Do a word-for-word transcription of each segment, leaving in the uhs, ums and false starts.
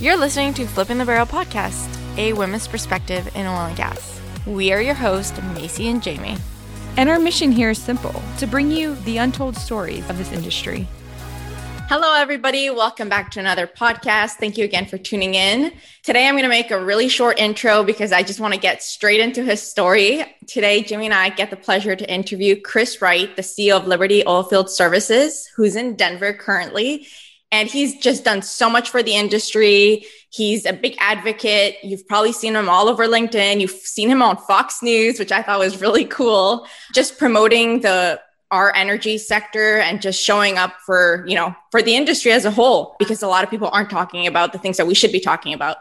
You're listening to Flipping the Barrel Podcast, a women's perspective in oil and gas. We are your hosts, Macy and Jamie. And our mission here is simple, to bring you the untold stories of this industry. Hello, everybody. Welcome back to another podcast. Thank you again for tuning in. Today, I'm going to make a really short intro because I just want to get straight into his story. Today, Jimmy and I get the pleasure to interview Chris Wright, the C E O of Liberty Oilfield Services, who's in Denver currently. And he's just done so much for the industry. He's a big advocate. You've probably seen him all over LinkedIn. You've seen him on Fox News, which I thought was really cool, just promoting the our energy sector and just showing up for, you know, for the industry as a whole, because a lot of people aren't talking about the things that we should be talking about.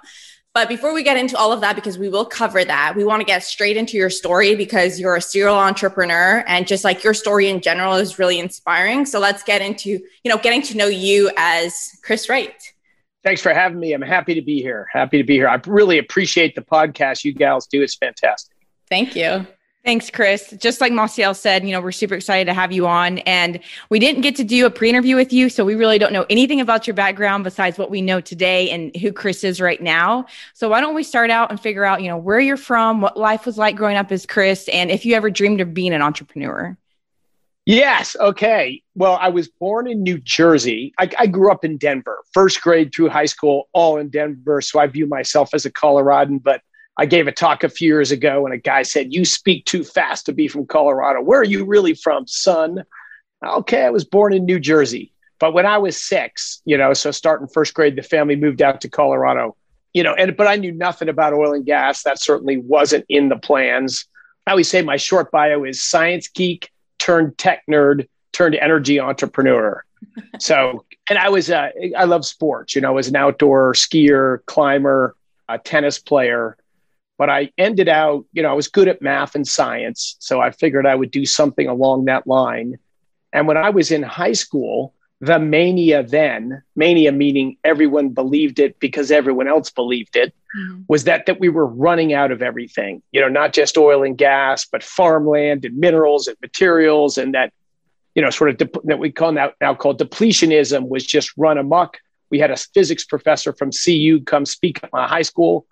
But before we get into all of that, because we will cover that, we want to get straight into your story because you're a serial entrepreneur and just like your story in general is really inspiring. So let's get into, you know, getting to know you as Chris Wright. Thanks for having me. I'm happy to be here. Happy to be here. I really appreciate the podcast you gals do. It's fantastic. Thank you. Thanks, Chris. Just like Maciel said, you know, we're super excited to have you on, and we didn't get to do a pre-interview with you, so we really don't know anything about your background besides what we know today and who Chris is right now. So why don't we start out and figure out, you know, where you're from, what life was like growing up as Chris, and if you ever dreamed of being an entrepreneur? Yes. Okay. Well, I was born in New Jersey. I, I grew up in Denver, first grade through high school, all in Denver. So I view myself as a Coloradan, but I gave a talk a few years ago and a guy said, "You speak too fast to be from Colorado. Where are you really from, son?" Okay, I was born in New Jersey. But when I was six, you know, so starting first grade, the family moved out to Colorado, you know, and but I knew nothing about oil and gas. That certainly wasn't in the plans. I always say my short bio is science geek turned tech nerd turned energy entrepreneur. So, and I was, uh, I love sports, you know, I was an outdoor skier, climber, a tennis player. But I ended out, you know, I was good at math and science. So I figured I would do something along that line. And when I was in high school, the mania then, mania meaning everyone believed it because everyone else believed it, mm-hmm. was that that we were running out of everything, you know, not just oil and gas, but farmland and minerals and materials. And that, you know, sort of de- that we call now, now called depletionism was just run amok. We had a physics professor from C U come speak at my high school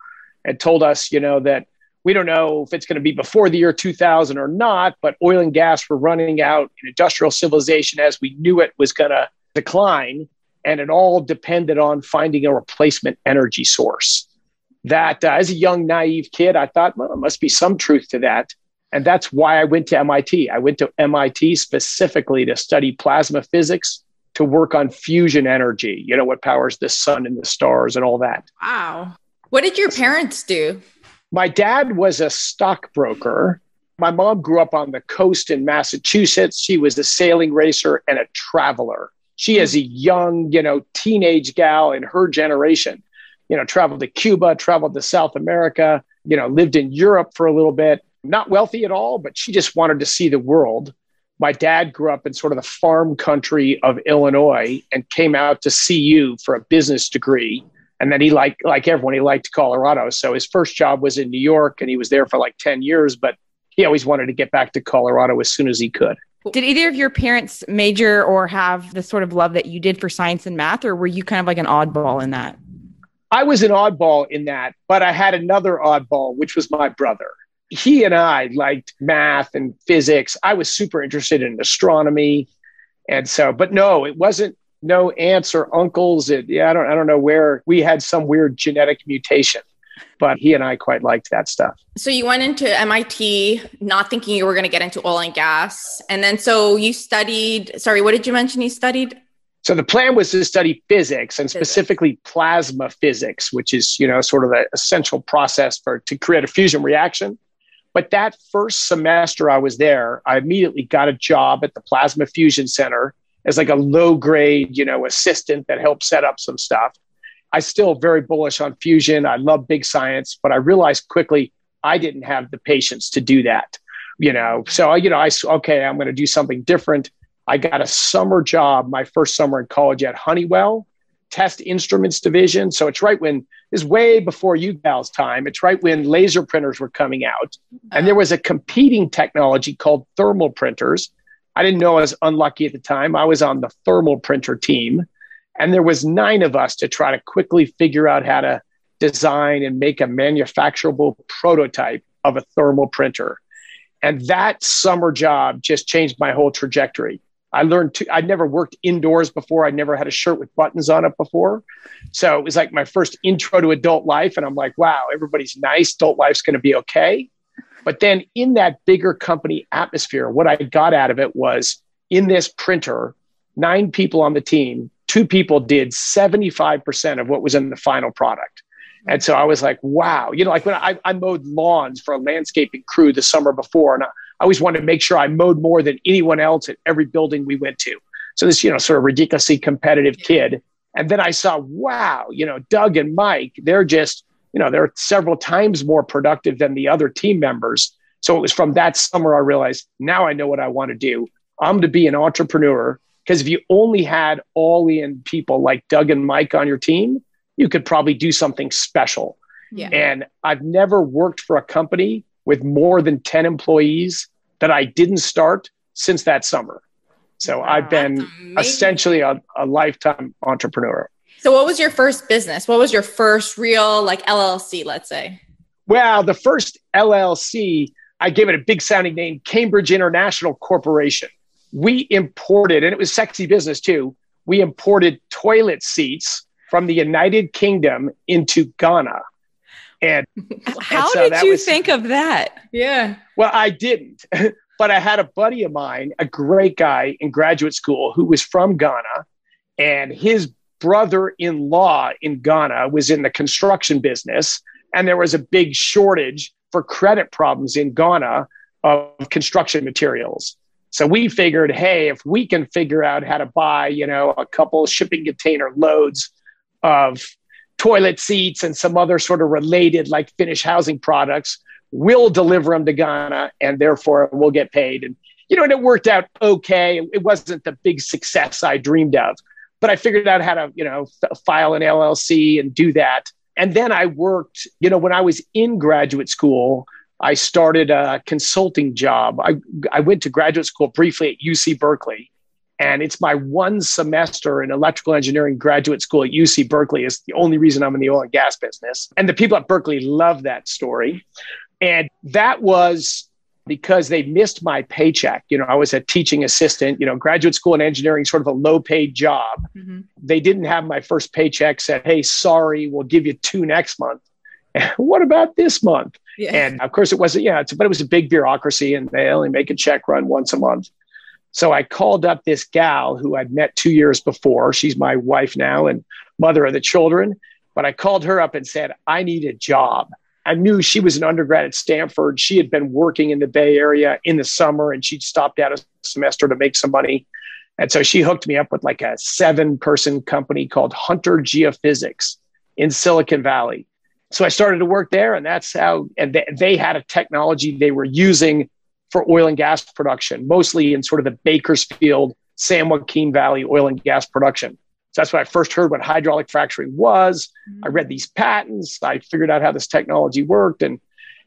and told us, you know, that we don't know if it's going to be before the year two thousand or not, but oil and gas were running out and industrial civilization as we knew it was going to decline. And it all depended on finding a replacement energy source. That uh, as a young, naive kid, I thought, well, there must be some truth to that. And that's why I went to M I T. I went to M I T specifically to study plasma physics, to work on fusion energy, you know, what powers the sun and the stars and all that. Wow. What did your parents do? My dad was a stockbroker. My mom grew up on the coast in Massachusetts. She was a sailing racer and a traveler. She is a young, you know, teenage gal in her generation, you know, traveled to Cuba, traveled to South America, you know, lived in Europe for a little bit, not wealthy at all, but she just wanted to see the world. My dad grew up in sort of the farm country of Illinois and came out to C U for a business degree. And then he liked, like everyone, he liked Colorado. So his first job was in New York and he was there for like ten years, but he always wanted to get back to Colorado as soon as he could. Did either of your parents major or have the sort of love that you did for science and math, or were you kind of like an oddball in that? I was an oddball in that, but I had another oddball, which was my brother. He and I liked math and physics. I was super interested in astronomy. And so, but no, it wasn't. No aunts or uncles. It, yeah, I don't. I don't know where we had some weird genetic mutation, but he and I quite liked that stuff. So you went into M I T, not thinking you were going to get into oil and gas, and then so you studied. Sorry, what did you mention? You studied. So the plan was to study physics and physics. Specifically plasma physics, which is you know sort of an essential process for to create a fusion reaction. But that first semester I was there, I immediately got a job at the Plasma Fusion Center as like a low grade, you know, assistant that helped set up some stuff. I still very bullish on fusion. I love big science, but I realized quickly I didn't have the patience to do that, you know. So, you know, I, okay, I'm going to do something different. I got a summer job, my first summer in college at Honeywell Test Instruments Division. So it's right when, it's way before you gals' time. It's right when laser printers were coming out. And there was a competing technology called thermal printers. I didn't know I was unlucky at the time. I was on the thermal printer team. And there was nine of us to try to quickly figure out how to design and make a manufacturable prototype of a thermal printer. And that summer job just changed my whole trajectory. I learned to, I'd never worked indoors before. I'd never had a shirt with buttons on it before. So it was like my first intro to adult life. And I'm like, wow, everybody's nice. Adult life's going to be okay. But then in that bigger company atmosphere, what I got out of it was in this printer, nine people on the team, two people did seventy-five percent of what was in the final product. And so I was like, wow, you know, like when I, I mowed lawns for a landscaping crew the summer before, and I, I always wanted to make sure I mowed more than anyone else at every building we went to. So this, you know, sort of ridiculously competitive kid. And then I saw, wow, you know, Doug and Mike, they're just, you know, they're several times more productive than the other team members. So it was from that summer I realized, now I know what I want to do. I'm to be an entrepreneur, because if you only had all-in people like Doug and Mike on your team, you could probably do something special. Yeah. And I've never worked for a company with more than ten employees that I didn't start since that summer. So wow, I've been essentially a, a lifetime entrepreneur. So what was your first business? What was your first real like L L C, let's say? Well, the first L L C, I gave it a big sounding name, Cambridge International Corporation. We imported, and it was sexy business too, we imported toilet seats from the United Kingdom into Ghana. And how and so did you was, think of that? Yeah. Well, I didn't, but I had a buddy of mine, a great guy in graduate school who was from Ghana, and his brother-in-law in Ghana was in the construction business. And there was a big shortage for credit problems in Ghana of construction materials. So we figured, hey, if we can figure out how to buy, you know, a couple shipping container loads of toilet seats and some other sort of related like Finnish housing products, we'll deliver them to Ghana and therefore we'll get paid. And, you know, and it worked out okay. It wasn't the big success I dreamed of, but I figured out how to, you know, f- file an L L C and do that. And then I worked, you know, when I was in graduate school, I started a consulting job. I, I went to graduate school briefly at U C Berkeley. And it's my one semester in electrical engineering graduate school at U C Berkeley is the only reason I'm in the oil and gas business. And the people at Berkeley love that story. And that was because they missed my paycheck. You know, I was a teaching assistant, you know, graduate school and engineering, sort of a low paid job. Mm-hmm. They didn't have my first paycheck, said, hey, sorry, we'll give you two next month. What about this month? Yeah. And of course it wasn't, yeah, it's, but it was a big bureaucracy and they only make a check run once a month. So I called up this gal who I'd met two years before. She's my wife now and mother of the children. But I called her up and said, I need a job. I knew she was an undergrad at Stanford. She had been working in the Bay Area in the summer and she'd stopped out a semester to make some money. And so she hooked me up with like a seven person company called Hunter Geophysics in Silicon Valley. So I started to work there and that's how, and they, they had a technology they were using for oil and gas production, mostly in sort of the Bakersfield, San Joaquin Valley oil and gas production. So that's when I first heard what hydraulic fracturing was. Mm-hmm. I read these patents. I figured out how this technology worked. And,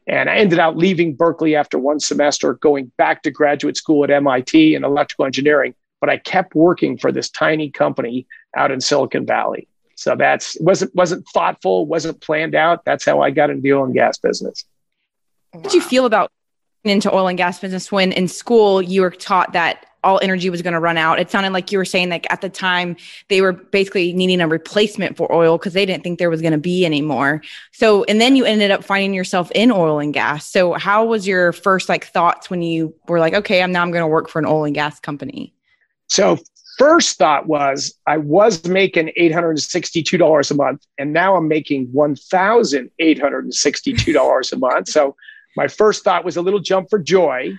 and I ended up leaving Berkeley after one semester, going back to graduate school at M I T in electrical engineering. But I kept working for this tiny company out in Silicon Valley. So that's wasn't wasn't thoughtful, wasn't planned out. That's how I got into the oil and gas business. Wow. How did you feel about into oil and gas business when in school you were taught that all energy was going to run out? It sounded like you were saying like at the time they were basically needing a replacement for oil because they didn't think there was going to be any more. So, and then you ended up finding yourself in oil and gas. So how was your first like thoughts when you were like, okay, I'm now I'm going to work for an oil and gas company? So first thought was I was making eight hundred sixty-two dollars a month and now I'm making one thousand eight hundred sixty-two dollars a month. So my first thought was a little jump for joy.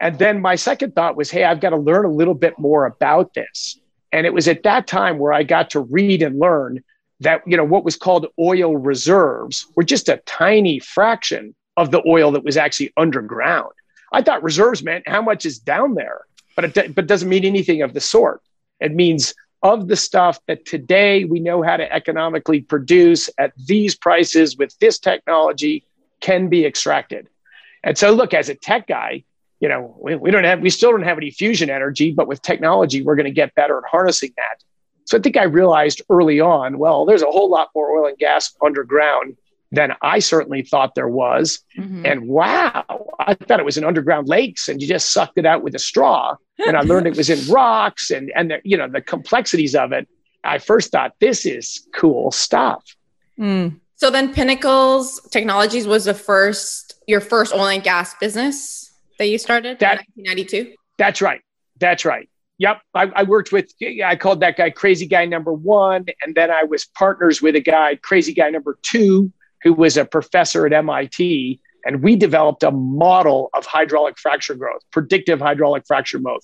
And then my second thought was, hey, I've got to learn a little bit more about this. And it was at that time where I got to read and learn that, you know, what was called oil reserves were just a tiny fraction of the oil that was actually underground. I thought reserves meant how much is down there, but it, do- but it doesn't mean anything of the sort. It means of the stuff that today we know how to economically produce at these prices with this technology can be extracted. And so look, as a tech guy, you know, we, we don't have, we still don't have any fusion energy, but with technology, we're going to get better at harnessing that. So I think I realized early on, well, there's a whole lot more oil and gas underground than I certainly thought there was. Mm-hmm. And wow, I thought it was in underground lakes and you just sucked it out with a straw. And I learned it was in rocks and, and the, you know, the complexities of it. I first thought, this is cool stuff. Mm. So then Pinnacle's Technologies was the first, your first oil and gas business that you started that, in nineteen ninety-two? That's right. That's right. Yep. I, I worked with, I called that guy Crazy Guy Number One. And then I was partners with a guy, Crazy Guy Number Two, who was a professor at M I T. And we developed a model of hydraulic fracture growth, predictive hydraulic fracture growth,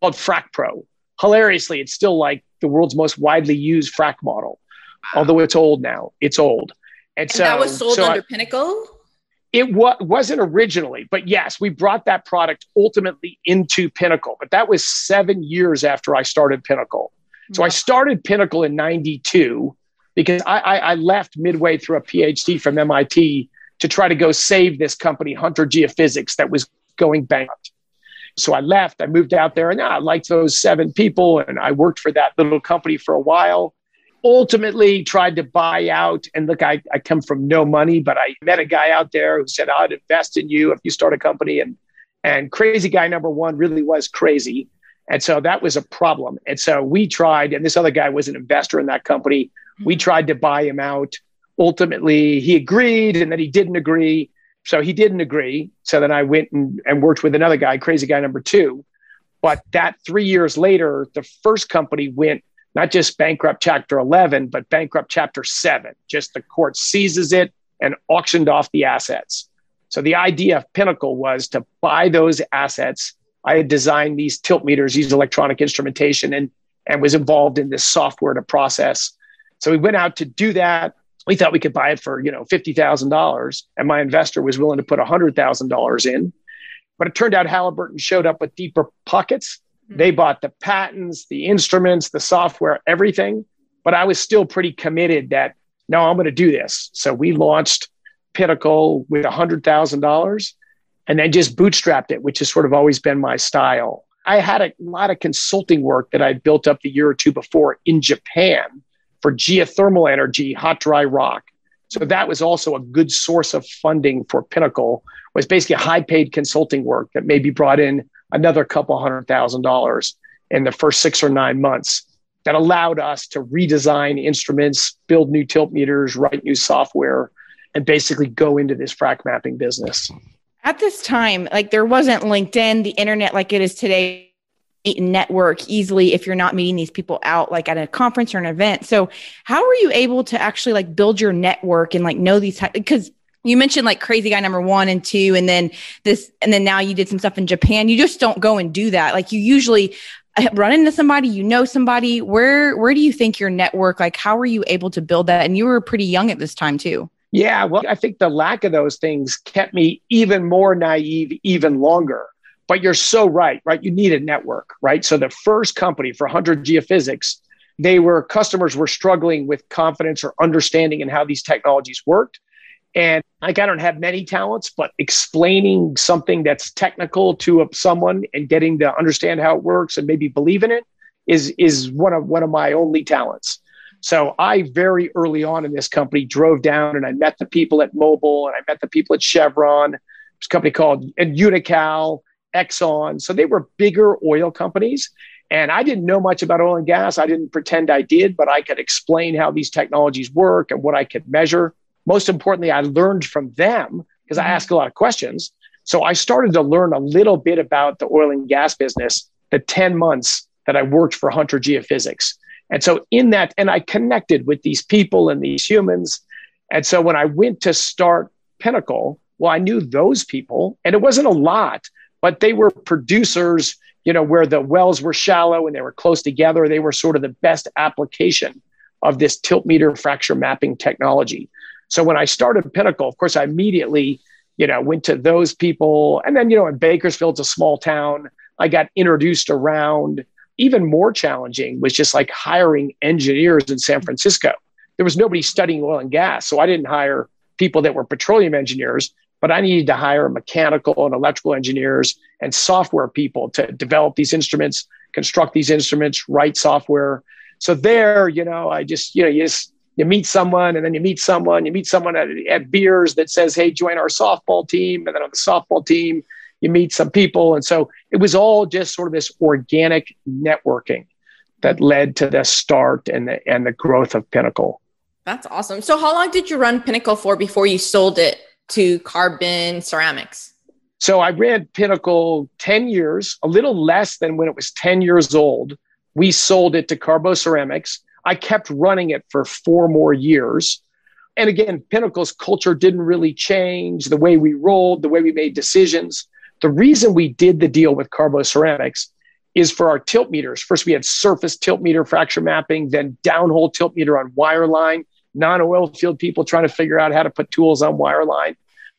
called FracPro. Hilariously, it's still like the world's most widely used frac model, wow. although it's old now. It's old. And, and so, that was sold so under I, Pinnacle? It wa- wasn't originally, but yes, we brought that product ultimately into Pinnacle, but that was seven years after I started Pinnacle. So wow. I started Pinnacle in ninety-two because I, I, I left midway through a PhD from M I T to try to go save this company, Hunter Geophysics, that was going bankrupt. So I left, I moved out there, and I liked those seven people, and I worked for that little company for a while. Ultimately tried to buy out. And look, I, I come from no money, but I met a guy out there who said, I'd invest in you if you start a company. And and Crazy Guy Number One really was crazy. And so that was a problem. And so we tried, and this other guy was an investor in that company. We tried to buy him out. Ultimately, he agreed, and then he didn't agree. So he didn't agree. So then I went and, and worked with another guy, Crazy Guy Number Two. But that three years later, the first company went not just bankrupt Chapter eleven, but bankrupt Chapter seven. Just the court seizes it and auctioned off the assets. So the idea of Pinnacle was to buy those assets. I had designed these tilt meters, these electronic instrumentation, and, and was involved in this software to process. So we went out to do that. We thought we could buy it for, you know, fifty thousand dollars. And my investor was willing to put one hundred thousand dollars in. But it turned out Halliburton showed up with deeper pockets. They bought the patents, the instruments, the software, everything. But I was still pretty committed that, no, I'm going to do this. So we launched Pinnacle with one hundred thousand dollars and then just bootstrapped it, which has sort of always been my style. I had a lot of consulting work that I built up the year or two before in Japan for geothermal energy, hot, dry rock. So that was also a good source of funding for Pinnacle, was basically high-paid consulting work that maybe brought in another couple hundred thousand dollars in the first six or nine months that allowed us to redesign instruments, build new tilt meters, write new software, and basically go into this frac mapping business. At this time, like there wasn't LinkedIn, the internet like it is today, network easily if you're not meeting these people out like at a conference or an event. So how were you able to actually like build your network and like know these types? Because you mentioned like Crazy Guy Number One and Two, and then this, and then now you did some stuff in Japan. You just don't go and do that. Like you usually run into somebody, you know somebody. Where where do you think your network? Like how were you able to build that? And you were pretty young at this time too. Yeah, well, I think the lack of those things kept me even more naive, even longer. But you're so right, right? You need a network, right? So the first company for Hunter Geophysics, they were customers were struggling with confidence or understanding in how these technologies worked. And like, I don't have many talents, but explaining something that's technical to someone and getting to understand how it works and maybe believe in it is, is one of, one of my only talents. So I very early on in this company drove down and I met the people at Mobil and I met the people at Chevron. There's a company called Unocal, Exxon. So they were bigger oil companies. And I didn't know much about oil and gas. I didn't pretend I did, but I could explain how these technologies work and what I could measure. Most importantly, I learned from them because I asked a lot of questions. So I started to learn a little bit about the oil and gas business, the ten months that I worked for Hunter Geophysics. And so in that, and I connected with these people and these humans. And so when I went to start Pinnacle, well, I knew those people, and it wasn't a lot, but they were producers, you know, where the wells were shallow and they were close together. They were sort of the best application of this tilt meter fracture mapping technology. So when I started Pinnacle, of course, I immediately, you know, went to those people. And then, you know, in Bakersfield, it's a small town. I got introduced around. Even more challenging was just like hiring engineers in San Francisco. There was nobody studying oil and gas. So I didn't hire people that were petroleum engineers, but I needed to hire mechanical and electrical engineers and software people to develop these instruments, construct these instruments, write software. So there, you know, I just, you know, you just, you meet someone and then you meet someone, you meet someone at, at beers that says, hey, join our softball team. And then on the softball team, you meet some people. And so it was all just sort of this organic networking that led to the start and the, and the growth of Pinnacle. That's awesome. So how long did you run Pinnacle for before you sold it to Carbon Ceramics? So I ran Pinnacle ten years, a little less than when it was ten years old. We sold it to Carbo Ceramics. I kept running it for four more years. And again, Pinnacle's culture didn't really change, the way we rolled, the way we made decisions. The reason we did the deal with Carbo Ceramics is for our tilt meters. First, we had surface tilt meter fracture mapping, then downhole tilt meter on wireline, non-oil field people trying to figure out how to put tools on wireline.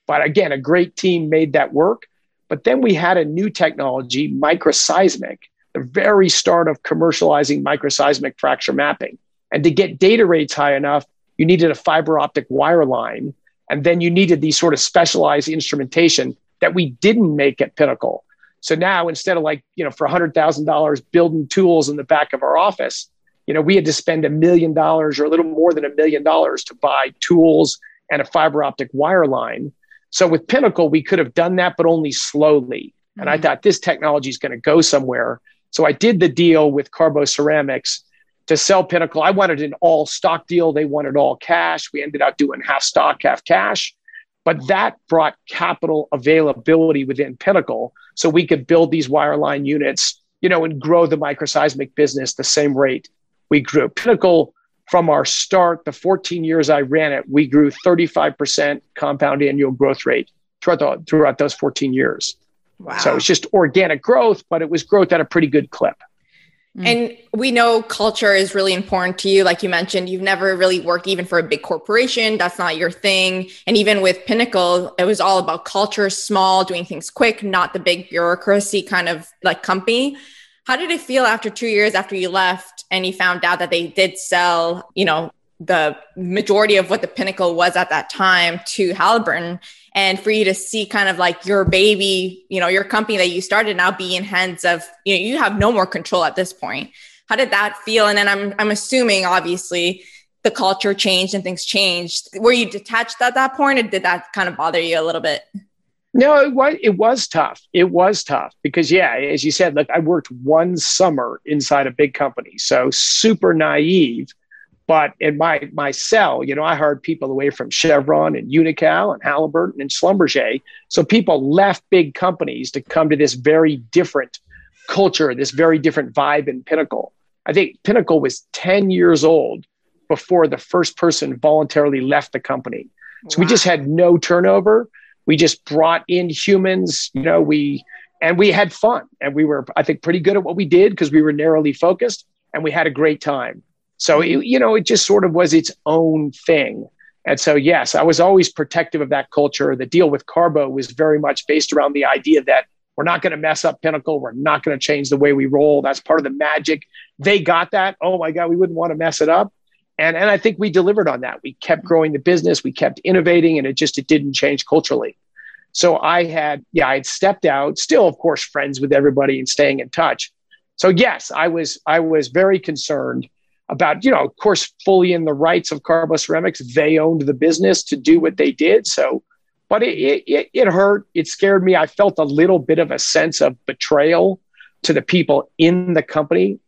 But again, a great team made that work. But then we had a new technology, microseismic, the very start of commercializing microseismic fracture mapping. And to get data rates high enough, you needed a fiber optic wireline. And then you needed these sort of specialized instrumentation that we didn't make at Pinnacle. So now, instead of like, you know, for one hundred thousand dollars building tools in the back of our office, you know, we had to spend a million dollars or a little more than a million dollars to buy tools and a fiber optic wireline. So with Pinnacle, we could have done that, but only slowly. And mm-hmm. I thought this technology is going to go somewhere. So I did the deal with Carbo Ceramics to sell Pinnacle. I wanted an all stock deal. They wanted all cash. We ended up doing half stock, half cash. But that brought capital availability within Pinnacle so we could build these wireline units, you know, and grow the microseismic business the same rate we grew. Pinnacle, from our start, the fourteen years I ran it, we grew thirty-five percent compound annual growth rate throughout, the, throughout those fourteen years. Wow. So it's just organic growth, but it was growth at a pretty good clip. And we know culture is really important to you. Like you mentioned, you've never really worked even for a big corporation. That's not your thing. And even with Pinnacle, it was all about culture, small, doing things quick, not the big bureaucracy kind of like company. How did it feel after two years after you left and you found out that they did sell, you know, the majority of what the Pinnacle was at that time to Halliburton, and for you to see kind of like your baby, you know, your company that you started now be in hands of, you know, you have no more control at this point. How did that feel? And then I'm, I'm assuming obviously the culture changed and things changed. Were you detached at that point, or did that kind of bother you a little bit? No, it was, it was tough. It was tough because, yeah, as you said, look, I worked one summer inside a big company. So super naive. But in my, my cell, you know, I hired people away from Chevron and Unocal and Halliburton and Schlumberger. So people left big companies to come to this very different culture, this very different vibe in Pinnacle. I think Pinnacle was ten years old before the first person voluntarily left the company. So wow. We just had no turnover. We just brought in humans, you know, we, and we had fun, and we were, I think, pretty good at what we did because we were narrowly focused, and we had a great time. So, it, you know, it just sort of was its own thing. And so, yes, I was always protective of that culture. The deal with Carbo was very much based around the idea that we're not going to mess up Pinnacle. We're not going to change the way we roll. That's part of the magic. They got that. Oh, my God, we wouldn't want to mess it up. And and I think we delivered on that. We kept growing the business. We kept innovating. And it just it didn't change culturally. So I had, yeah, I had stepped out, still, of course, friends with everybody and staying in touch. So, yes, I was I was very concerned about, you know, of course, fully in the rights of Carbo Ceramics. They owned the business to do what they did. So, but it, it it hurt. It scared me. I felt a little bit of a sense of betrayal to the people in the company.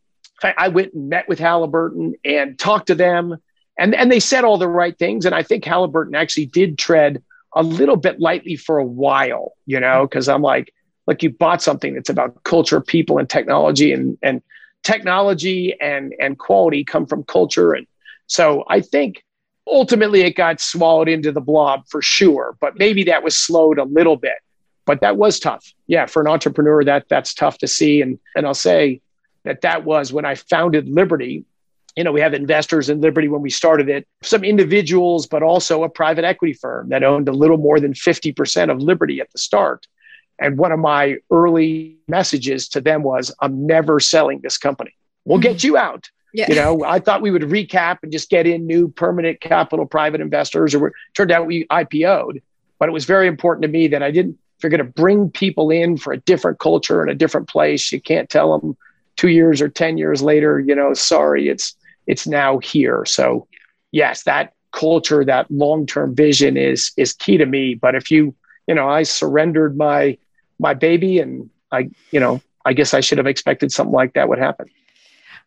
I, I went and met with Halliburton and talked to them, and, and they said all the right things. And I think Halliburton actually did tread a little bit lightly for a while, you know, because I'm like, look, you bought something that's about culture, people, and technology, and and technology and, and quality come from culture. And so I think ultimately it got swallowed into the blob for sure, but maybe that was slowed a little bit, but that was tough. Yeah. For an entrepreneur, that that's tough to see. And, and I'll say that that was when I founded Liberty. You know, we have investors in Liberty when we started it, some individuals, but also a private equity firm that owned a little more than fifty percent of Liberty at the start. And one of my early messages to them was, I'm never selling this company. We'll get you out. Yeah. You know, I thought we would recap and just get in new permanent capital private investors, or it turned out we I P O'd. But it was very important to me that I didn't, if you're going to bring people in for a different culture and a different place, you can't tell them two years or ten years later, you know, sorry, it's it's now here. So yes, that culture, that long-term vision is is key to me. But if you, you know, I surrendered my my baby, and I, you know, I guess I should have expected something like that would happen.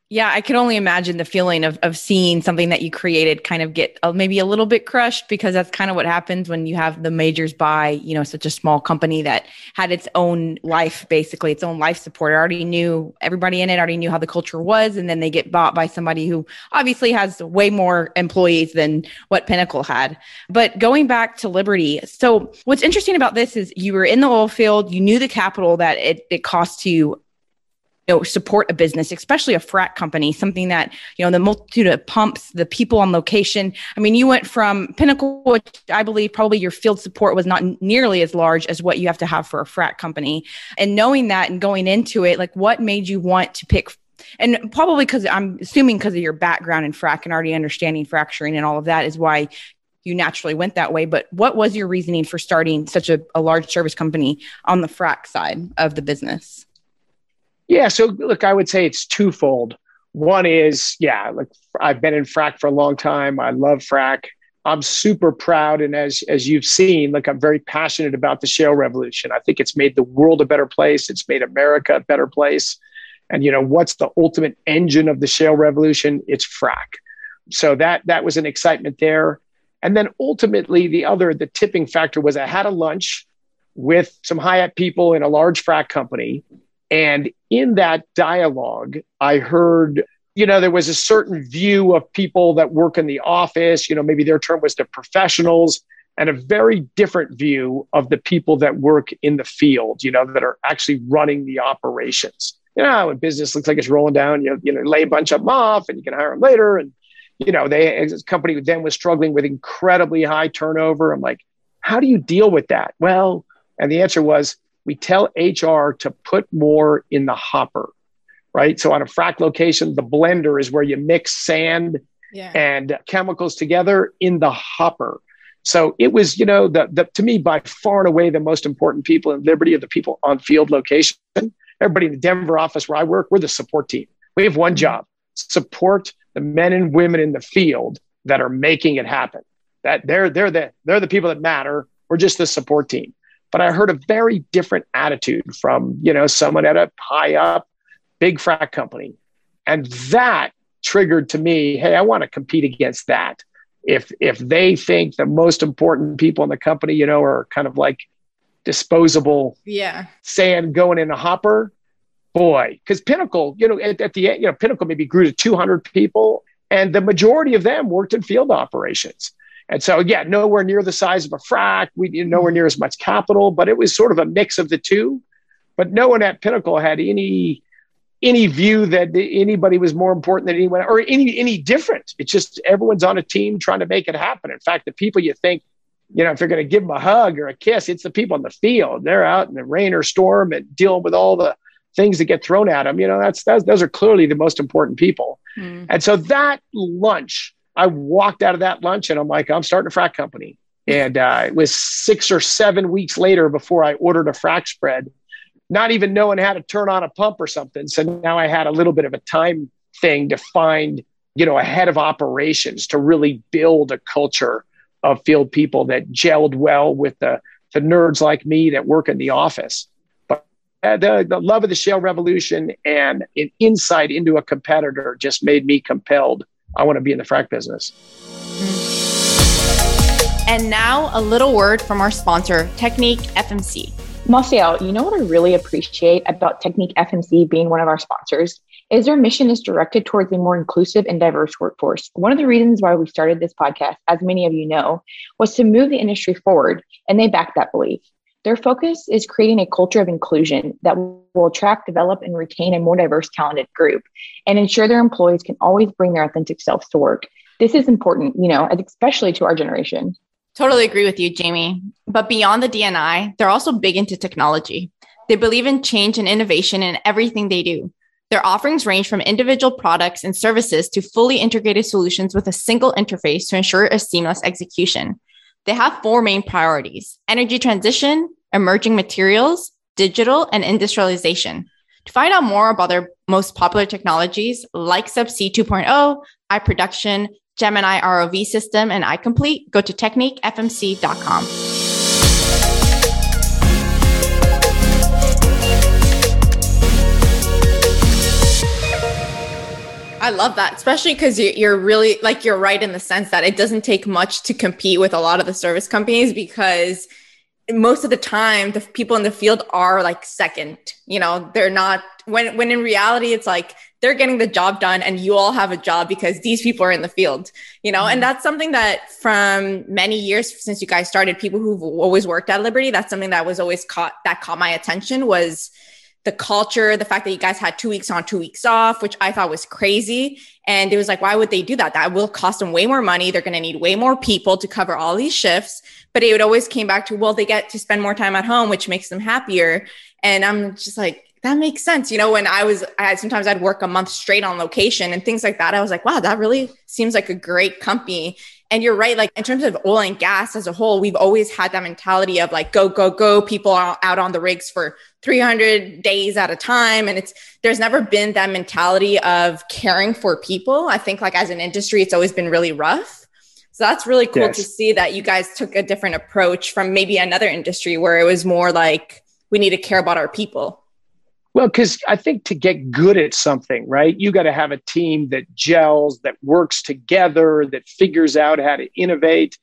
Yeah, I can only imagine the feeling of of seeing something that you created kind of get uh, maybe a little bit crushed, because that's kind of what happens when you have the majors buy, you know, such a small company that had its own life, basically its own life support. I already knew everybody in it, already knew how the culture was. And then they get bought by somebody who obviously has way more employees than what Pinnacle had. But going back to Liberty, so what's interesting about this is you were in the oil field, you knew the capital that it, it costs you, you know, support a business, especially a frac company, something that, you know, the multitude of pumps, the people on location. I mean, you went from Pinnacle, which I believe probably your field support was not nearly as large as what you have to have for a frac company. And knowing that and going into it, like, what made you want to pick, and probably because I'm assuming because of your background in frac and already understanding fracturing and all of that is why you naturally went that way. But what was your reasoning for starting such a, a large service company on the frac side of the business? Yeah. So look, I would say it's twofold. One is, yeah, like I've been in frac for a long time. I love frac. I'm super proud. And as, as you've seen, like, I'm very passionate about the shale revolution. I think it's made the world a better place. It's made America a better place. And, you know, what's the ultimate engine of the shale revolution? It's frac. So that, that was an excitement there. And then ultimately the other, the tipping factor was I had a lunch with some high-up people in a large frac company. And in that dialogue, I heard, you know, there was a certain view of people that work in the office, you know, maybe their term was the professionals, and a very different view of the people that work in the field, you know, that are actually running the operations. You know, a business looks like it's rolling down, you know, you know, lay a bunch of them off and you can hire them later. And, you know, they, as a company then was struggling with incredibly high turnover. I'm like, how do you deal with that? Well, and the answer was, we tell H R to put more in the hopper, right? So on a frac location, the blender is where you mix sand yeah. and chemicals together in the hopper. So it was, you know, the, the to me, by far and away, the most important people in Liberty are the people on field location. Everybody in the Denver office where I work, we're the support team. We have one job, support the men and women in the field that are making it happen. That they're, they're, the, they're the people that matter. We're just the support team. But I heard a very different attitude from, you know, someone at a high up, big frac company. And that triggered to me, hey, I want to compete against that. If if they think the most important people in the company, you know, are kind of like disposable yeah. sand going in a hopper, boy, because Pinnacle, you know, at, at the end, you know, Pinnacle maybe grew to two hundred people, and the majority of them worked in field operations. And so, yeah, nowhere near the size of a frac, we didn't nowhere near as much capital, but it was sort of a mix of the two. But no one at Pinnacle had any any view that anybody was more important than anyone or any any different. It's just everyone's on a team trying to make it happen. In fact, the people you think, you know, if you're going to give them a hug or a kiss, it's the people in the field. They're out in the rain or storm and dealing with all the things that get thrown at them. You know, that's, that's those are clearly the most important people. Mm. And so that lunch, I walked out of that lunch and I'm like, I'm starting a frac company. And uh, it was six or seven weeks later before I ordered a frac spread, not even knowing how to turn on a pump or something. So now I had a little bit of a time thing to find, you know, a head of operations to really build a culture of field people that gelled well with the, the nerds like me that work in the office. But uh, the, the love of the shale revolution and an insight into a competitor just made me compelled. I want to be in the frac business. And now a little word from our sponsor, Technique F M C. Marcel, you know what I really appreciate about Technique F M C being one of our sponsors is their mission is directed towards a more inclusive and diverse workforce. One of the reasons why we started this podcast, as many of you know, was to move the industry forward, and they back that belief. Their focus is creating a culture of inclusion that will attract, develop, and retain a more diverse, talented group and ensure their employees can always bring their authentic selves to work. This is important, you know, especially to our generation. Totally agree with you, Jamie. But beyond the D and I, they're also big into technology. They believe in change and innovation in everything they do. Their offerings range from individual products and services to fully integrated solutions with a single interface to ensure a seamless execution. They have four main priorities: energy transition, emerging materials, digital, and industrialization. To find out more about their most popular technologies like Subsea two point oh, iProduction, Gemini R O V system, and iComplete, go to technique f m c dot com. I love that, especially because you're really like you're right in the sense that it doesn't take much to compete with a lot of the service companies, because most of the time the people in the field are like second, you know, they're not when when in reality, it's like they're getting the job done and you all have a job because these people are in the field, you know, mm-hmm. and that's something that from many years since you guys started, people who've always worked at Liberty, that's something that was always caught that caught my attention was the culture, the fact that you guys had two weeks on, two weeks off, which I thought was crazy. And it was like, why would they do that? That will cost them way more money. They're going to need way more people to cover all these shifts. But it would always came back to, well, they get to spend more time at home, which makes them happier. And I'm just like, that makes sense. You know, when I was, I had, sometimes I'd work a month straight on location and things like that. I was like, wow, that really seems like a great company. And you're right. Like in terms of oil and gas as a whole, we've always had that mentality of like, go, go, go. People are out on the rigs for three hundred days at a time. And it's, there's never been that mentality of caring for people. I think like as an industry, it's always been really rough. So that's really cool yes. to see that you guys took a different approach from maybe another industry where it was more like, we need to care about our people. Well, because I think to get good at something, right, you got to have a team that gels, that works together, that figures out how to innovate.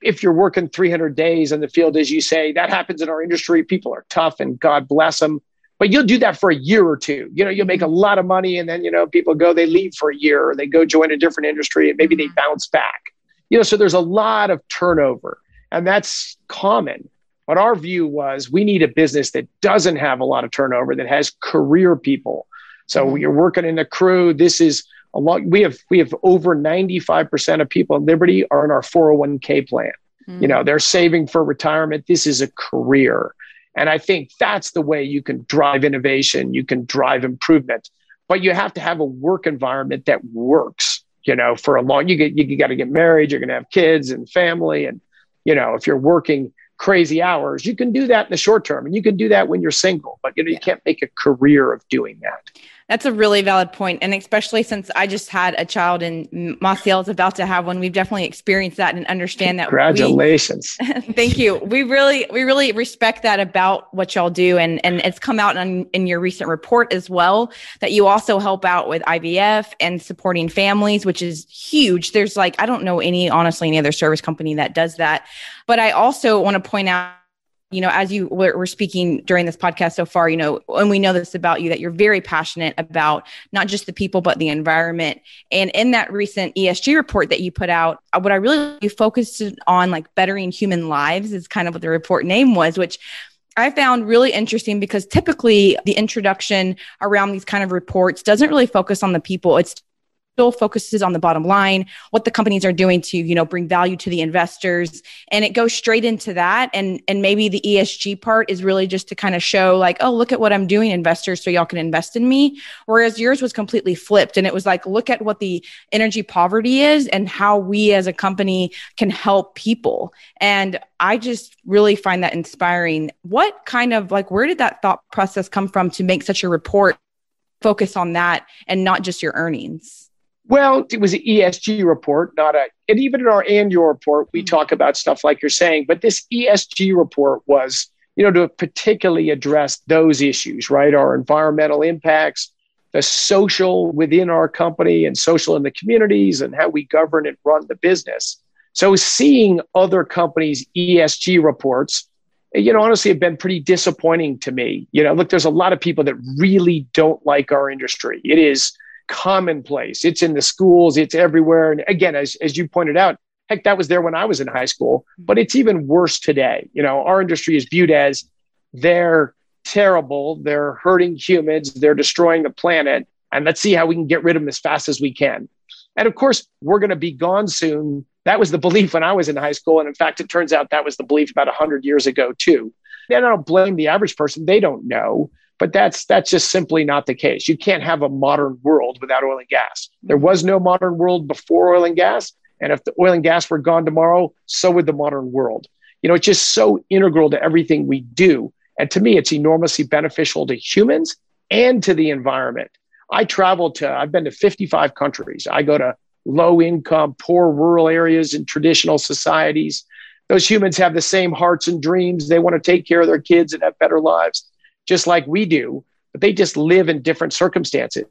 If you're working three hundred days in the field, as you say, that happens in our industry. People are tough and God bless them. But you'll do that for a year or two. You know, you'll make a lot of money and then, you know, people go, they leave for a year or they go join a different industry and maybe they bounce back. You know, so there's a lot of turnover and that's common. But our view was we need a business that doesn't have a lot of turnover, that has career people. So mm-hmm. you're working in a crew. This is a lot. We have we have over ninety-five percent of people at Liberty are in our four oh one k plan. Mm-hmm. You know, they're saving for retirement. This is a career. And I think that's the way you can drive innovation. You can drive improvement. But you have to have a work environment that works, you know, for a long, you get you, you got to get married. You're going to have kids and family. And, you know, if you're working crazy hours, you can do that in the short term and you can do that when you're single, but you know, you yeah. can't make a career of doing that. That's a really valid point. And especially since I just had a child and Maciel's about to have one, we've definitely experienced that and understand that. Congratulations. We, thank you. We really, we really respect that about what y'all do. And, and it's come out in, in your recent report as well, that you also help out with I V F and supporting families, which is huge. There's like, I don't know any, honestly, any other service company that does that. But I also want to point out, you know, as you were speaking during this podcast so far, you know, and we know this about you, that you're very passionate about not just the people, but the environment. And in that recent E S G report that you put out, what I really focused on, like bettering human lives is kind of what the report name was, which I found really interesting because typically the introduction around these kind of reports doesn't really focus on the people. It's still focuses on the bottom line, what the companies are doing to, you know, bring value to the investors. And it goes straight into that. And, and maybe the E S G part is really just to kind of show like, oh, look at what I'm doing, investors, so y'all can invest in me. Whereas yours was completely flipped. And it was like, look at what the energy poverty is and how we as a company can help people. And I just really find that inspiring. What kind of like, where did that thought process come from to make such a report focus on that and not just your earnings? Well, it was an E S G report, not a, and even in our annual report, we talk about stuff like you're saying, but this E S G report was, you know, to particularly address those issues, right? Our environmental impacts, the social within our company and social in the communities and how we govern and run the business. So seeing other companies' E S G reports, you know, honestly have been pretty disappointing to me. You know, look, there's a lot of people that really don't like our industry. It is commonplace. It's in the schools. It's everywhere. And again, as, as you pointed out, heck, that was there when I was in high school, but it's even worse today. You know, our industry is viewed as they're terrible. They're hurting humans. They're destroying the planet. And let's see how we can get rid of them as fast as we can. And of course, we're going to be gone soon. That was the belief when I was in high school. And in fact, it turns out that was the belief about one hundred years ago, too. And I don't blame the average person. They don't know. But that's that's just simply not the case. You can't have a modern world without oil and gas. There was no modern world before oil and gas. And if the oil and gas were gone tomorrow, so would the modern world. You know, it's just so integral to everything we do. And to me, it's enormously beneficial to humans and to the environment. I traveled to, I've been to fifty-five countries. I go to low income, poor rural areas and traditional societies. Those humans have the same hearts and dreams. They want to take care of their kids and have better lives, just like we do, but they just live in different circumstances.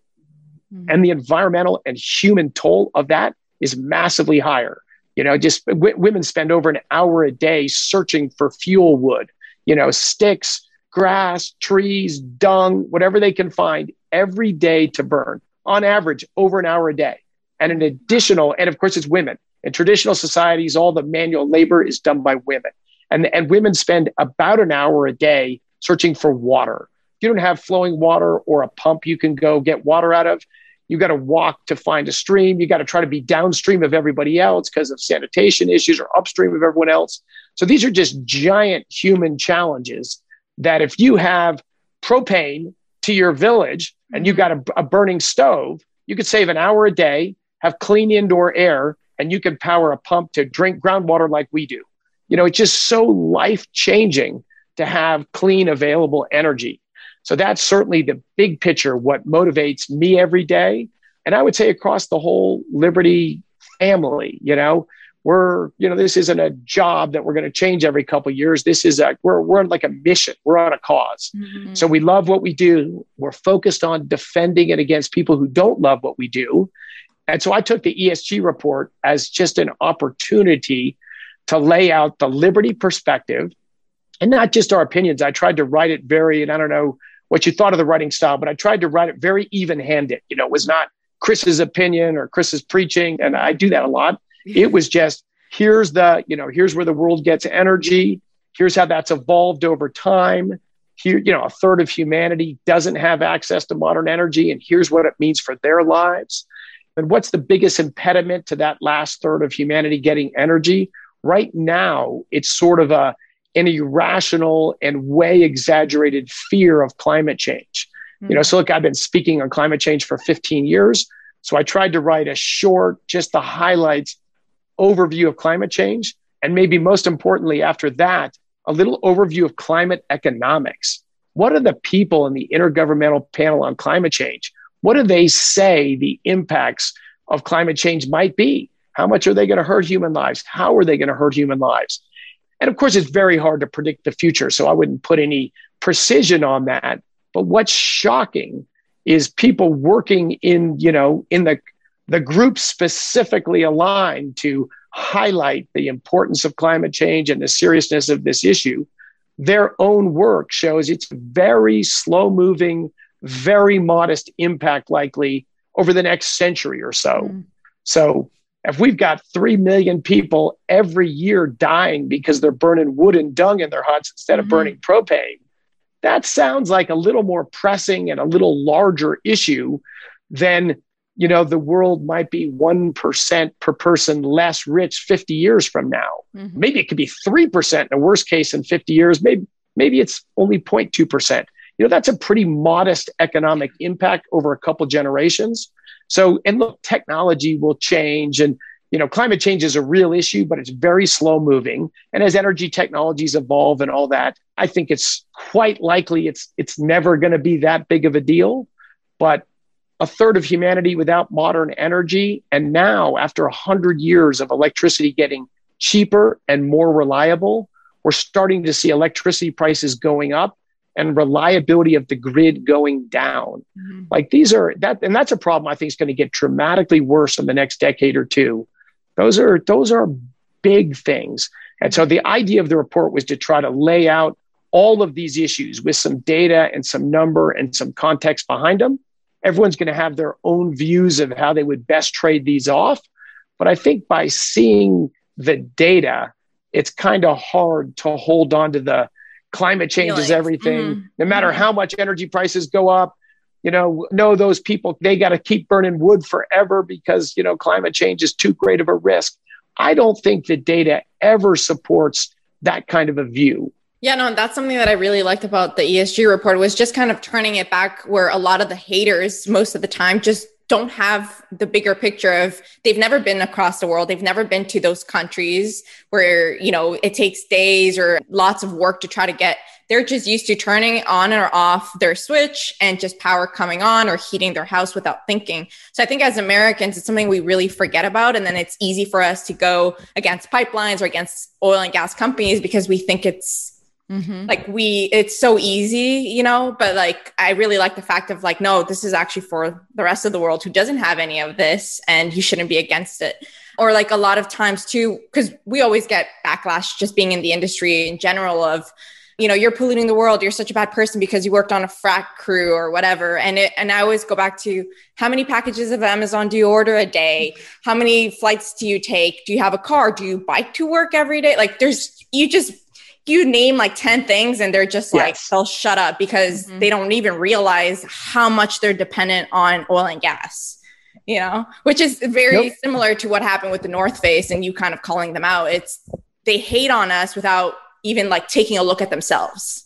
Mm-hmm. And the environmental and human toll of that is massively higher. You know, just w- women spend over an hour a day searching for fuel wood, you know, sticks, grass, trees, dung, whatever they can find every day to burn, on average, over an hour a day. And an additional, and of course, it's women. In traditional societies, all the manual labor is done by women. And, and women spend about an hour a day searching for water. If you don't have flowing water or a pump you can go get water out of, you got to walk to find a stream. You got to try to be downstream of everybody else because of sanitation issues, or upstream of everyone else. So these are just giant human challenges that if you have propane to your village and you've got a, a burning stove, you could save an hour a day, have clean indoor air, and you can power a pump to drink groundwater like we do. You know, it's just so life-changing to have clean, available energy. So that's certainly the big picture, what motivates me every day. And I would say across the whole Liberty family, you know, we're, you know, this isn't a job that we're going to change every couple of years. This is a, we're, we're like a mission. We're on a cause. Mm-hmm. So we love what we do. We're focused on defending it against people who don't love what we do. And so I took the E S G report as just an opportunity to lay out the Liberty perspective and not just our opinions. I tried to write it very, and I don't know what you thought of the writing style, but I tried to write it very even-handed. You know, it was not Chris's opinion or Chris's preaching, and I do that a lot. It was just, here's the, you know, here's where the world gets energy. Here's how that's evolved over time. Here, you know, a third of humanity doesn't have access to modern energy, and here's what it means for their lives. And what's the biggest impediment to that last third of humanity getting energy? Right now, it's sort of a, an irrational and way exaggerated fear of climate change. Mm-hmm. You know, so look, I've been speaking on climate change for fifteen years. So I tried to write a short, just the highlights overview of climate change. And maybe most importantly, after that, a little overview of climate economics. What are the people in the Intergovernmental Panel on Climate Change? What do they say the impacts of climate change might be? How much are they going to hurt human lives? How are they going to hurt human lives? And of course, it's very hard to predict the future, so I wouldn't put any precision on that. But what's shocking is people working in, you know, in the, the groups specifically aligned to highlight the importance of climate change and the seriousness of this issue. Their own work shows it's very slow-moving, very modest impact likely over the next century or so. Mm. So if we've got three million people every year dying because they're burning wood and dung in their huts instead of mm-hmm. burning propane, that sounds like a little more pressing and a little larger issue than, you know, the world might be one percent per person less rich fifty years from now. Mm-hmm. Maybe it could be three percent in the worst case in fifty years. Maybe, maybe it's only zero point two percent. You know, that's a pretty modest economic impact over a couple generations. So, and look, technology will change, and, you know, climate change is a real issue, but it's very slow moving. And as energy technologies evolve and all that, I think it's quite likely it's, it's never going to be that big of a deal, but a third of humanity without modern energy. And now after a hundred years of electricity getting cheaper and more reliable, we're starting to see electricity prices going up and reliability of the grid going down. Mm-hmm. Like these are that, and that's a problem I think is going to get dramatically worse in the next decade or two. Those are, those are big things. And so the idea of the report was to try to lay out all of these issues with some data and some number and some context behind them. Everyone's going to have their own views of how they would best trade these off. But I think by seeing the data, it's kind of hard to hold on to the climate change is everything. Mm-hmm. No matter how much energy prices go up, you know, no, those people, they got to keep burning wood forever because, you know, climate change is too great of a risk. I don't think the data ever supports that kind of a view. Yeah, no, that's something that I really liked about the E S G report was just kind of turning it back where a lot of the haters most of the time just don't have the bigger picture of, they've never been across the world. They've never been to those countries where, you know, it takes days or lots of work to try to get, they're just used to turning on or off their switch and just power coming on or heating their house without thinking. So I think as Americans, it's something we really forget about. And then it's easy for us to go against pipelines or against oil and gas companies because we think it's, Mm-hmm. like we, it's so easy, you know, but like, I really like the fact of like, no, this is actually for the rest of the world who doesn't have any of this and you shouldn't be against it. Or like a lot of times too, because we always get backlash just being in the industry in general of, you know, you're polluting the world. You're such a bad person because you worked on a frac crew or whatever. And it, and I always go back to how many packages of Amazon do you order a day? How many flights do you take? Do you have a car? Do you bike to work every day? Like there's, you just you name like ten things and they're just yes. like, they'll shut up because mm-hmm. they don't even realize how much they're dependent on oil and gas, you know, which is very nope. similar to what happened with the North Face and you kind of calling them out. It's they hate on us without even like taking a look at themselves,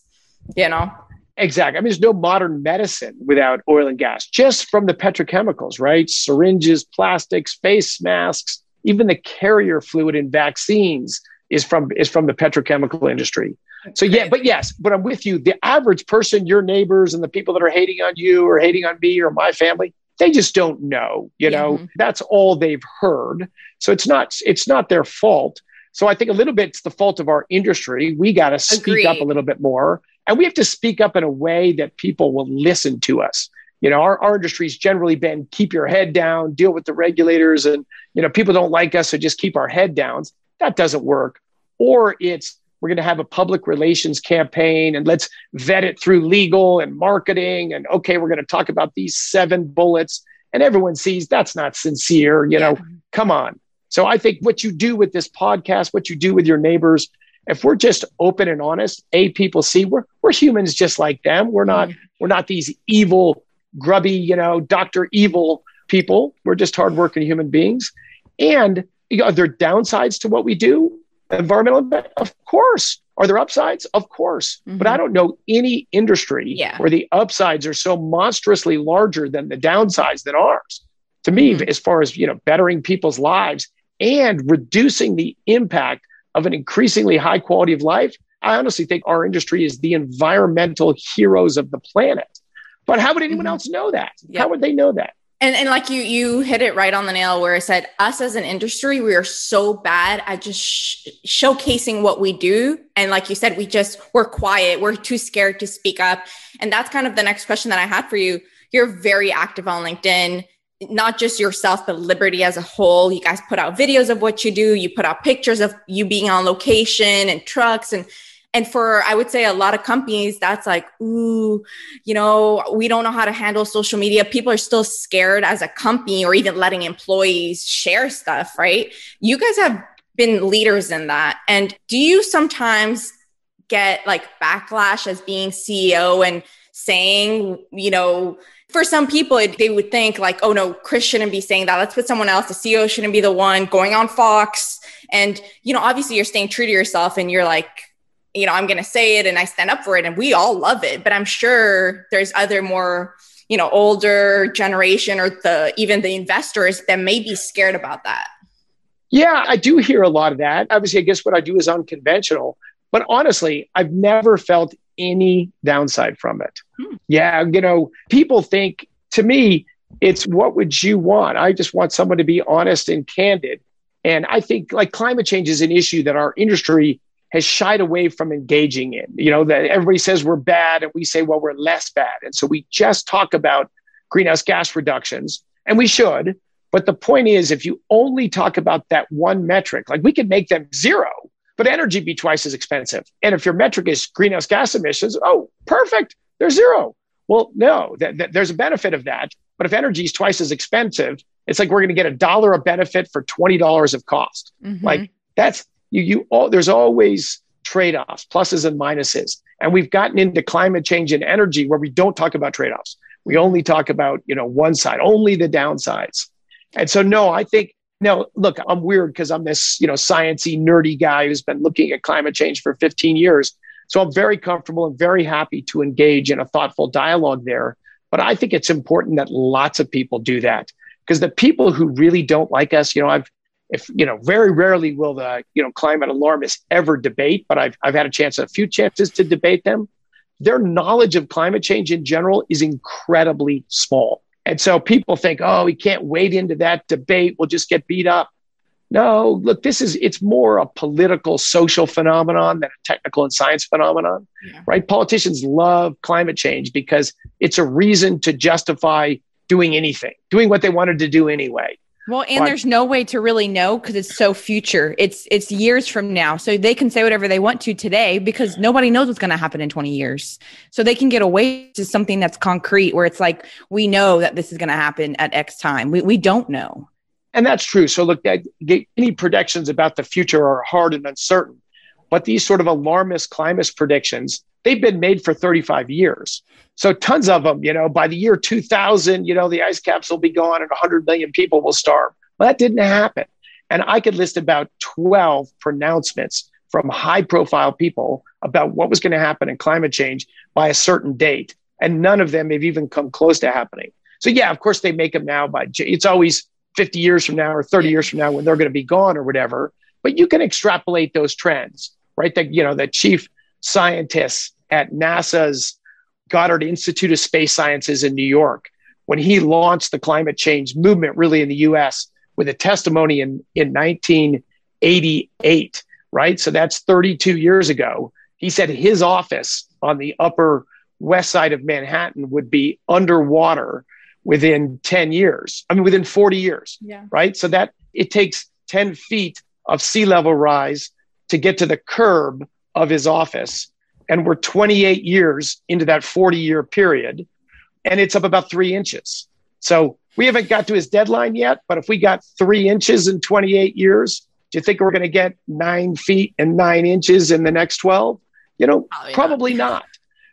you know? Exactly. I mean, there's no modern medicine without oil and gas, just from the petrochemicals, right? Syringes, plastics, face masks, even the carrier fluid in vaccines is from is from the petrochemical industry. So yeah, but yes, but I'm with you. The average person, your neighbors and the people that are hating on you or hating on me or my family, they just don't know, you know, mm-hmm. that's all they've heard. So it's not, it's not their fault. So I think a little bit, it's the fault of our industry. We got to speak Agreed. Up a little bit more, and we have to speak up in a way that people will listen to us. You know, our, our industry's generally been keep your head down, deal with the regulators, and, you know, people don't like us, so just keep our head down. That doesn't work. Or it's, we're going to have a public relations campaign and let's vet it through legal and marketing. And okay, we're going to talk about these seven bullets, and everyone sees that's not sincere, you know, yeah. come on. So I think what you do with this podcast, what you do with your neighbors, if we're just open and honest, A, people see we're, we're humans just like them. We're not, mm. we're not these evil, grubby, you know, Doctor Evil people. We're just hardworking human beings. And you know, are there downsides to what we do? Environmental impact? Of course. Are there upsides? Of course. Mm-hmm. But I don't know any industry yeah. where the upsides are so monstrously larger than the downsides than ours. To me, mm-hmm. as far as, you know, bettering people's lives and reducing the impact of an increasingly high quality of life, I honestly think our industry is the environmental heroes of the planet. But how would anyone mm-hmm. else know that? Yep. How would they know that? And and like you, you hit it right on the nail where I said, us as an industry, we are so bad at just sh- showcasing what we do. And like you said, we just, we're quiet. We're too scared to speak up. And that's kind of the next question that I had for you. You're very active on LinkedIn, not just yourself, but Liberty as a whole. You guys put out videos of what you do. You put out pictures of you being on location and trucks and And for, I would say, a lot of companies, that's like, ooh, you know, we don't know how to handle social media. People are still scared as a company or even letting employees share stuff, right? You guys have been leaders in that. And do you sometimes get like backlash as being C E O and saying, you know, for some people, it, they would think like, oh no, Chris shouldn't be saying that. Let's put someone else. The C E O shouldn't be the one going on Fox. And, you know, obviously you're staying true to yourself and you're like, you know, I'm going to say it and I stand up for it and we all love it, but I'm sure there's other more, you know, older generation or the, even the investors that may be scared about that. Yeah, I do hear a lot of that. Obviously, I guess what I do is unconventional, but honestly, I've never felt any downside from it. Hmm. Yeah. You know, people think to me, it's what would you want? I just want someone to be honest and candid. And I think like climate change is an issue that our industry has shied away from engaging in. You know, that everybody says we're bad and we say, well, we're less bad. And so we just talk about greenhouse gas reductions, and we should. But the point is, if you only talk about that one metric, like we could make them zero, but energy be twice as expensive. And if your metric is greenhouse gas emissions, oh, perfect, they're zero. Well, no, th- th- there's a benefit of that. But if energy is twice as expensive, it's like we're going to get a dollar of benefit for twenty dollars of cost. Mm-hmm. Like that's, You, you all, there's always trade-offs, pluses and minuses. And we've gotten into climate change and energy where we don't talk about trade-offs. We only talk about, you know, one side, only the downsides. And so, no, I think, no, look, I'm weird because I'm this, you know, sciencey, nerdy guy who's been looking at climate change for fifteen years. So I'm very comfortable and very happy to engage in a thoughtful dialogue there. But I think it's important that lots of people do that, because the people who really don't like us, you know, I've, if, you know, very rarely will the, you know, climate alarmists ever debate, but I've, I've had a chance, a few chances to debate them. Their knowledge of climate change in general is incredibly small. And so people think, oh, we can't wade into that debate. We'll just get beat up. No, look, this is, it's more a political, social phenomenon than a technical and science phenomenon, yeah. right? Politicians love climate change because it's a reason to justify doing anything, doing what they wanted to do anyway. Well, and but, there's no way to really know because it's so future. It's it's years from now. So they can say whatever they want to today because nobody knows what's going to happen in twenty years. So they can get away to something that's concrete where it's like, we know that this is going to happen at X time. We we don't know. And that's true. So look, any predictions about the future are hard and uncertain, but these sort of alarmist climate predictions, they've been made for thirty-five years. So tons of them, you know, by the year two thousand, you know, the ice caps will be gone and one hundred million people will starve. Well, that didn't happen. And I could list about twelve pronouncements from high profile people about what was going to happen in climate change by a certain date. And none of them have even come close to happening. So yeah, of course they make them now, by it's always fifty years from now or thirty years from now when they're going to be gone or whatever, but you can extrapolate those trends, right? That, you know, the chief scientist at NASA's Goddard Institute of Space Sciences in New York, when he launched the climate change movement really in the U S with a testimony in, in nineteen eighty-eight, right? So that's thirty-two years ago. He said his office on the upper west side of Manhattan would be underwater within ten years, I mean, within forty years, yeah. right? So that it takes ten feet of sea level rise to get to the curb of his office. And we're twenty-eight years into that forty year period. And it's up about three inches. So we haven't got to his deadline yet, but if we got three inches in twenty-eight years, do you think we're going to get nine feet and nine inches in the next twelve? You know, probably, probably not. not.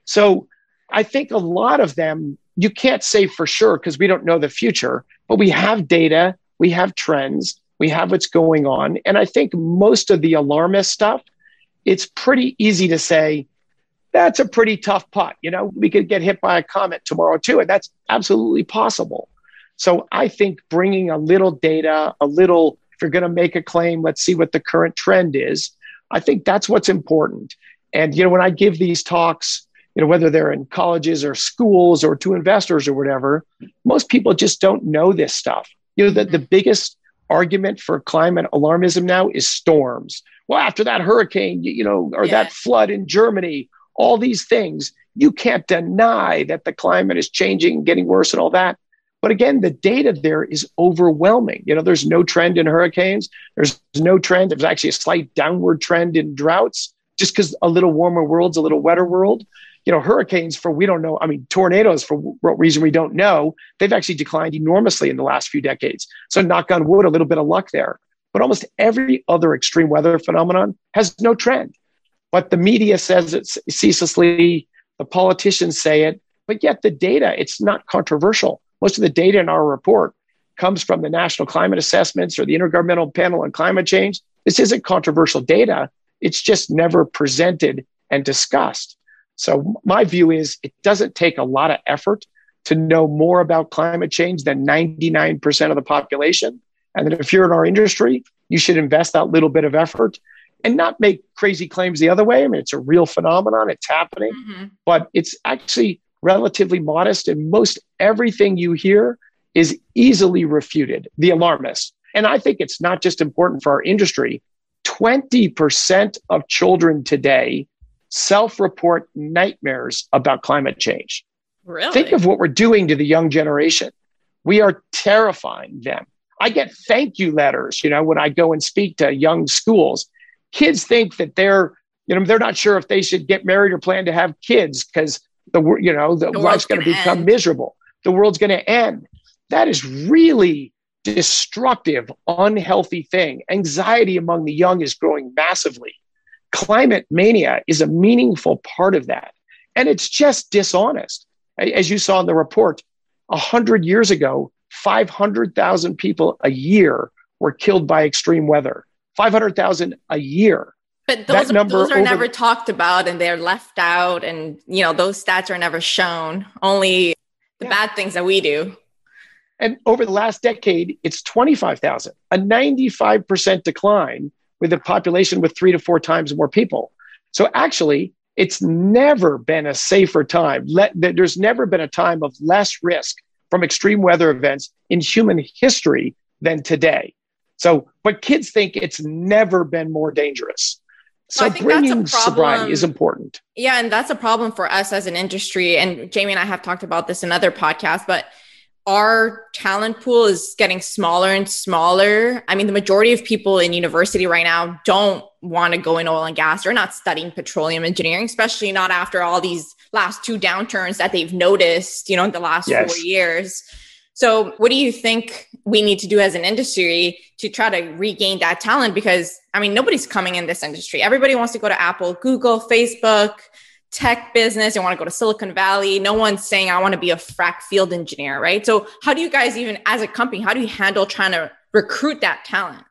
So I think a lot of them, you can't say for sure because we don't know the future, but we have data, we have trends, we have what's going on. And I think most of the alarmist stuff, it's pretty easy to say, that's a pretty tough putt. You know, we could get hit by a comet tomorrow too, and that's absolutely possible. So I think bringing a little data, a little, if you're going to make a claim, let's see what the current trend is. I think that's what's important. And, you know, when I give these talks, you know, whether they're in colleges or schools or to investors or whatever, most people just don't know this stuff. You know, the, the biggest argument for climate alarmism now is storms. Well, after that hurricane, you know, or yeah. that flood in Germany, all these things, you can't deny that the climate is changing, getting worse and all that. But again, the data there is overwhelming. You know, there's no trend in hurricanes. There's no trend. There's actually a slight downward trend in droughts just because a little warmer world's a little wetter world. You know, hurricanes for, we don't know, I mean, tornadoes for what reason we don't know, they've actually declined enormously in the last few decades. So knock on wood, a little bit of luck there. But almost every other extreme weather phenomenon has no trend. But the media says it ceaselessly, the politicians say it, but yet the data, it's not controversial. Most of the data in our report comes from the National Climate Assessments or the Intergovernmental Panel on Climate Change. This isn't controversial data. It's just never presented and discussed. So my view is it doesn't take a lot of effort to know more about climate change than ninety-nine percent of the population. And that if you're in our industry, you should invest that little bit of effort and not make crazy claims the other way. I mean, it's a real phenomenon. It's happening, mm-hmm. but it's actually relatively modest. And most everything you hear is easily refuted, the alarmists. And I think it's not just important for our industry. twenty percent of children today self-report nightmares about climate change. Really? Think of what we're doing to the young generation. We are terrifying them. I get thank you letters, you know, when I go and speak to young schools. Kids think that they're, you know, they're not sure if they should get married or plan to have kids because the, you know, the, the life's going to become end. miserable. The world's going to end. That is really destructive, unhealthy thing. Anxiety among the young is growing massively. Climate mania is a meaningful part of that. And it's just dishonest. As you saw in the report, one hundred years ago, five hundred thousand people a year were killed by extreme weather. five hundred thousand a year. But those, that number those are over, never talked about and they're left out. And, you know, those stats are never shown. Only the yeah. bad things that we do. And over the last decade, it's twenty-five thousand, a ninety-five percent decline with a population with three to four times more people. So actually, it's never been a safer time. Let, there's never been a time of less risk from extreme weather events in human history than today. So, but kids think it's never been more dangerous. So well, I think bringing that's a problem. Sobriety is important. Yeah, and that's a problem for us as an industry. And Jamie and I have talked about this in other podcasts, but our talent pool is getting smaller and smaller. I mean, the majority of people in university right now don't want to go in oil and gas. They're not studying petroleum engineering, especially not after all these last two downturns that they've noticed, you know, in the last yes. four years. So what do you think we need to do as an industry to try to regain that talent? Because, I mean, nobody's coming in this industry. Everybody wants to go to Apple, Google, Facebook, tech business. They want to go to Silicon Valley. No one's saying, I want to be a frac field engineer, right? So how do you guys even, as a company, how do you handle trying to recruit that talent?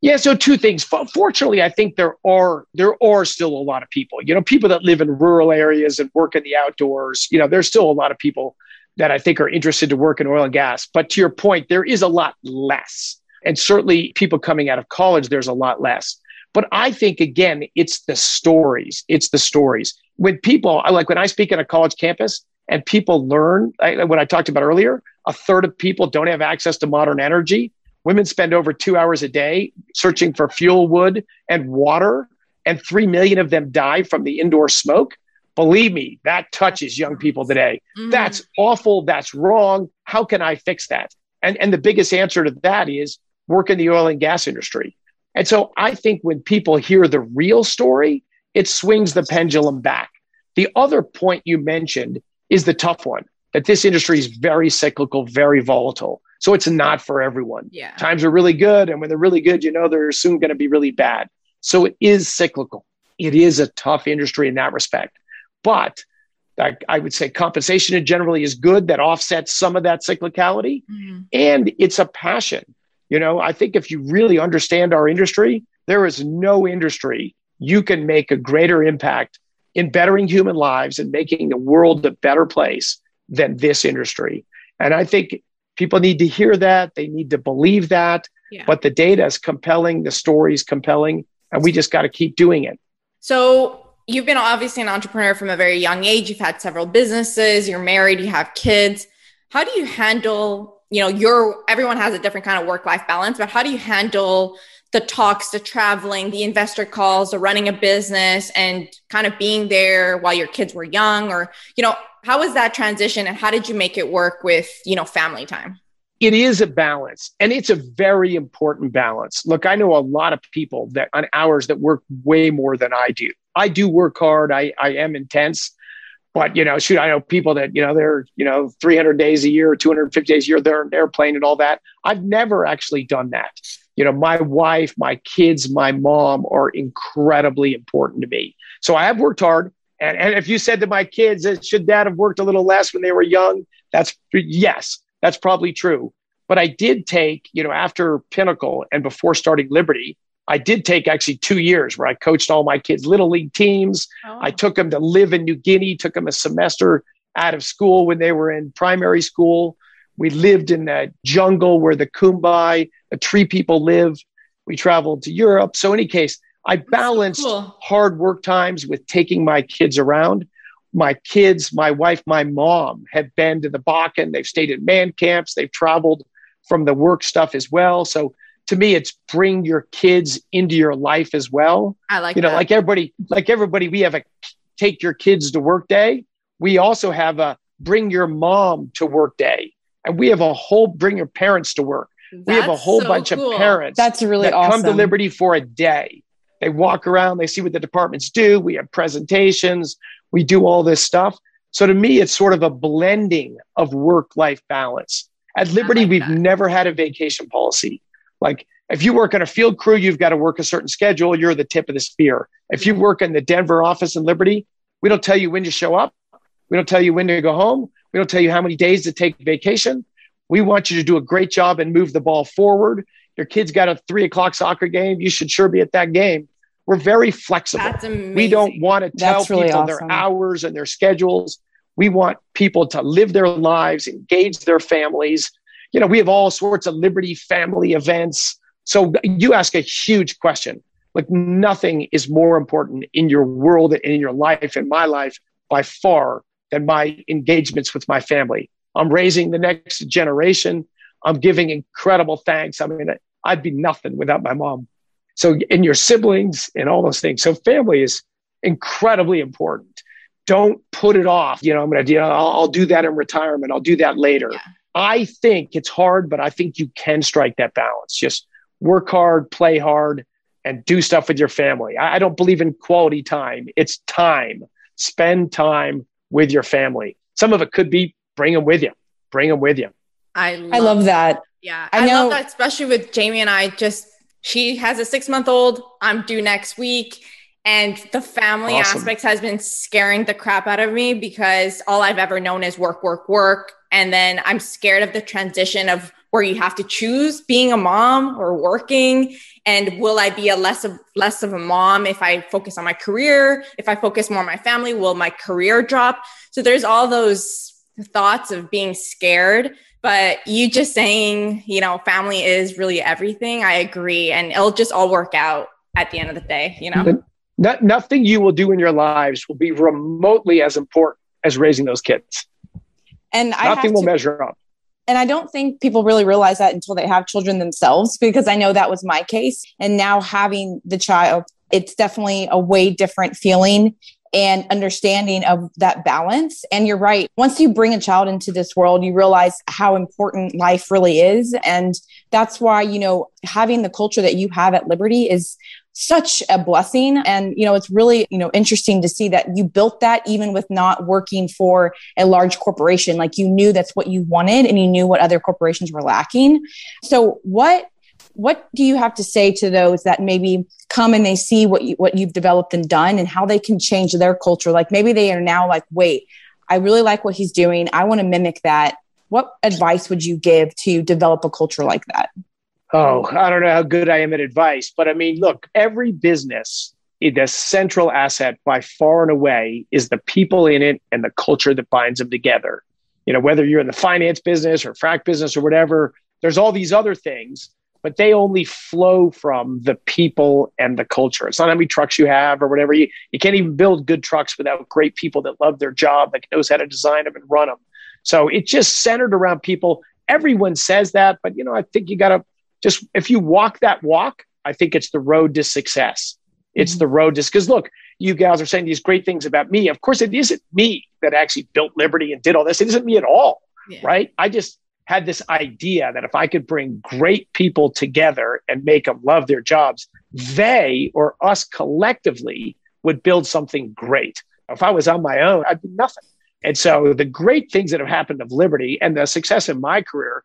Yeah, so two things. Fortunately, I think there are there are still a lot of people, you know, people that live in rural areas and work in the outdoors. You know, there's still a lot of people that I think are interested to work in oil and gas. But to your point, there is a lot less. And certainly people coming out of college, there's a lot less. But I think, again, it's the stories. It's the stories. When people, like when I speak at a college campus and people learn, I, what I talked about earlier, a third of people don't have access to modern energy. Women spend over two hours a day searching for fuel, wood, and water, and three million of them die from the indoor smoke. Believe me, that touches young people today. Mm-hmm. That's awful. That's wrong. How can I fix that? And, and the biggest answer to that is work in the oil and gas industry. And so I think when people hear the real story, it swings the pendulum back. The other point you mentioned is the tough one, that this industry is very cyclical, very volatile. So it's not for everyone. Yeah. Times are really good. And when they're really good, you know, they're soon going to be really bad. So it is cyclical. It is a tough industry in that respect. But I, I would say compensation generally is good. That offsets some of that cyclicality. Mm-hmm. And it's a passion. You know, I think if you really understand our industry, there is no industry you can make a greater impact in bettering human lives and making the world a better place than this industry. And I think people need to hear that. They need to believe that. Yeah. But the data is compelling. The story is compelling. And we just got to keep doing it. So you've been obviously an entrepreneur from a very young age. You've had several businesses. You're married. You have kids. How do you handle, you know, your, everyone has a different kind of work-life balance, but how do you handle the talks, the traveling, the investor calls, the running a business and kind of being there while your kids were young? Or, you know, how was that transition and how did you make it work with, you know, family time? It is a balance, and it's a very important balance. Look, I know a lot of people that on hours that work way more than I do. I do work hard. I, I am intense, but you know, shoot, I know people that, you know, they're, you know, three hundred days a year, two hundred fifty days a year, they're on an airplane and all that. I've never actually done that. You know, my wife, my kids, my mom are incredibly important to me. So I have worked hard. And, and if you said to my kids, should dad have worked a little less when they were young? That's yes, that's probably true. But I did take, you know, after Pinnacle and before starting Liberty, I did take actually two years where I coached all my kids' little league teams. Oh. I took them to live in New Guinea, took them a semester out of school when they were in primary school. We lived in the jungle where the Kumbai, the tree people live. We traveled to Europe. So in any case, I balanced so cool. hard work times with taking my kids around. My kids, my wife, my mom have been to the Bakken. They've stayed in man camps. They've traveled from the work stuff as well. So to me, it's bring your kids into your life as well. I like you know, that. like everybody, like everybody, we have a take your kids to work day. We also have a bring your mom to work day. And we have a whole bring your parents to work. That's we have a whole so bunch cool. of parents That's really that awesome. Come to Liberty for a day. They walk around, they see what the departments do. We have presentations. We do all this stuff. So to me, it's sort of a blending of work-life balance. At Liberty, like we've that. never had a vacation policy. Like if you work on a field crew, you've got to work a certain schedule. You're the tip of the spear. If you work in the Denver office in Liberty, we don't tell you when to show up. We don't tell you when to go home. We don't tell you how many days to take vacation. We want you to do a great job and move the ball forward. Your kid's got a three o'clock soccer game. You should sure be at that game. We're very flexible. That's amazing. We don't want to tell That's really people awesome. Their hours and their schedules. We want people to live their lives, engage their families. You know, we have all sorts of Liberty family events. So you ask a huge question. Like, nothing is more important in your world and in your life, in my life, by far, than my engagements with my family. I'm raising the next generation. I'm giving incredible thanks. I mean, I'd be nothing without my mom. So, and your siblings and all those things. So family is incredibly important. Don't put it off. You know, I'm going to, you know, I'll, I'll do that in retirement. I'll do that later. Yeah. I think it's hard, but I think you can strike that balance. Just work hard, play hard, and do stuff with your family. I, I don't believe in quality time. It's time. Spend time with your family. Some of it could be bring them with you. Bring them with you. I love, I love that. Yeah. I, I know- love that, especially with Jamie and I. Just, she has a six-month-old. I'm due next week. And the family awesome. aspects has been scaring the crap out of me, because all I've ever known is work, work, work. And then I'm scared of the transition of where you have to choose being a mom or working. And will I be a less of less of a mom if I focus on my career? If I focus more on my family, will my career drop? So there's all those thoughts of being scared. But you just saying, you know, family is really everything. I agree. And it'll just all work out at the end of the day, you know? Mm-hmm. No, nothing you will do in your lives will be remotely as important as raising those kids. And I nothing will to, measure up. And I don't think people really realize that until they have children themselves, because I know that was my case. And now having the child, it's definitely a way different feeling and understanding of that balance. And you're right. Once you bring a child into this world, you realize how important life really is. And that's why, you know, having the culture that you have at Liberty is such a blessing. And, you know, it's really, you know, interesting to see that you built that even with not working for a large corporation. Like, you knew that's what you wanted, and you knew what other corporations were lacking. So what, what do you have to say to those that maybe come and they see what you, what you've developed and done, and how they can change their culture? Like, maybe they are now like, wait, I really like what he's doing. I want to mimic that. What advice would you give to develop a culture like that? Oh, I don't know how good I am at advice, but I mean, look, every business, the central asset by far and away is the people in it and the culture that binds them together. You know, whether you're in the finance business or frac business or whatever, there's all these other things, but they only flow from the people and the culture. It's not how many trucks you have or whatever. You, you can't even build good trucks without great people that love their job, that knows how to design them and run them. So it's just centered around people. Everyone says that, but you know, I think you got to just, if you walk that walk, I think it's the road to success. It's mm-hmm. the road to, because look, you guys are saying these great things about me. Of course, it isn't me that actually built Liberty and did all this. It isn't me at all, yeah. right? I just had this idea that if I could bring great people together and make them love their jobs, they or us collectively would build something great. If I was on my own, I'd be nothing. And so the great things that have happened of Liberty and the success in my career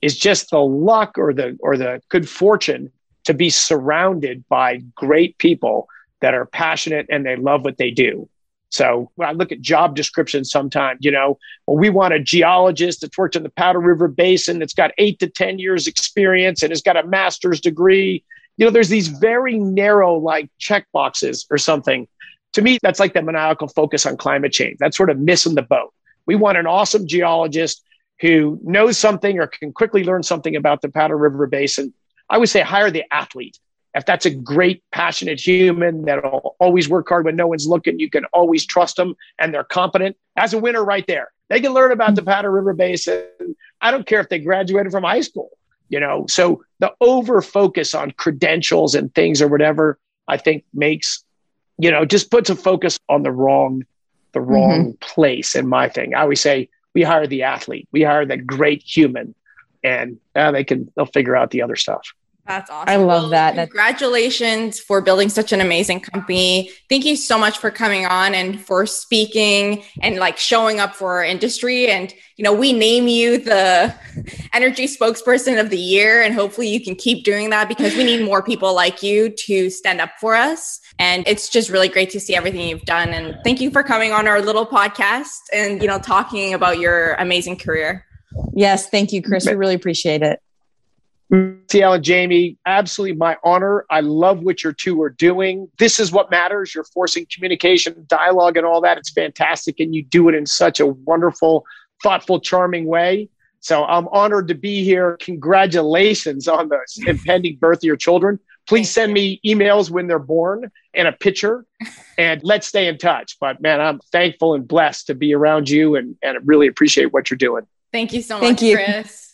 is just the luck or the or the good fortune to be surrounded by great people that are passionate and they love what they do. So when I look at job descriptions sometimes, you know, well, we want a geologist that's worked in the Powder River Basin, that's got eight to ten years experience and has got a master's degree. You know, there's these very narrow like checkboxes or something. To me, that's like the maniacal focus on climate change. That's sort of missing the boat. We want an awesome geologist who knows something or can quickly learn something about the Powder River Basin. I would say hire the athlete. If that's a great, passionate human that'll always work hard when no one's looking, you can always trust them and they're competent. That's a winner right there. They can learn about the Powder River Basin. I don't care if they graduated from high school, you know. So the over-focus on credentials and things or whatever, I think makes, you know, just puts a focus on the wrong, the wrong mm-hmm. place in my thing. I always say, we hire the athlete. We hire the great human, and uh, they can, they'll figure out the other stuff. That's awesome. I love well, that. Congratulations for building such an amazing company. Thank you so much for coming on and for speaking and like showing up for our industry. And, you know, we name you the energy spokesperson of the year, and hopefully you can keep doing that, because we need more people like you to stand up for us. And it's just really great to see everything you've done. And thank you for coming on our little podcast and, you know, talking about your amazing career. Yes. Thank you, Chris. We really appreciate it. T L and Jamie, absolutely my honor. I love what your two are doing. This is what matters. You're forcing communication, dialogue, and all that. It's fantastic. And you do it in such a wonderful, thoughtful, charming way. So I'm honored to be here. Congratulations on the impending birth of your children. Please send me emails when they're born and a picture, and let's stay in touch. But man, I'm thankful and blessed to be around you, and, and really appreciate what you're doing. Thank you so much, Thank you. Chris.